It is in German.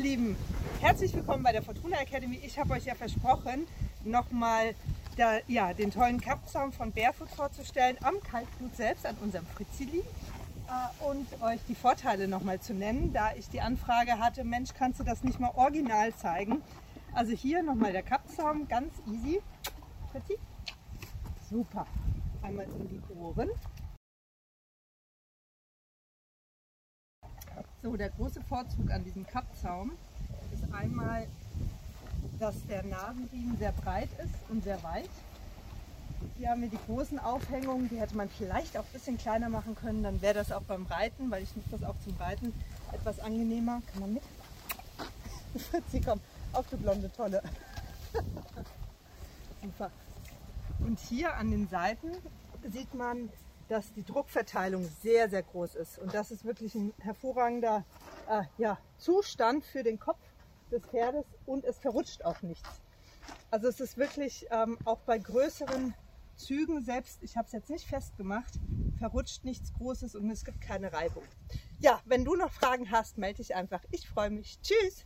Ihr Lieben, herzlich willkommen bei der Fortuna Academy. Ich habe euch ja versprochen, nochmal den tollen Kappzaum von Barefoot vorzustellen, am Kaltblut selbst, an unserem Fritzili, und euch die Vorteile nochmal zu nennen, da ich die Anfrage hatte, Mensch, kannst du das nicht mal original zeigen? Also hier nochmal der Kappzaum, ganz easy. Fritzi? Super. Einmal in die Ohren. So, der große Vorzug an diesem Kappzaum ist einmal, dass der Nasenriemen sehr breit ist und sehr weit. Hier haben wir die großen Aufhängungen, die hätte man vielleicht auch ein bisschen kleiner machen können, dann wäre das auch beim Reiten, weil ich nutze das auch zum Reiten etwas angenehmer. Kann man mit? Fritzi, komm, auf die blonde Tolle. Super. Und hier an den Seiten sieht man, dass die Druckverteilung sehr, sehr groß ist. Und das ist wirklich ein hervorragender Zustand für den Kopf des Pferdes, und es verrutscht auch nichts. Also es ist wirklich auch bei größeren Zügen selbst, ich habe es jetzt nicht festgemacht, verrutscht nichts Großes und es gibt keine Reibung. Ja, wenn du noch Fragen hast, melde dich einfach. Ich freue mich. Tschüss!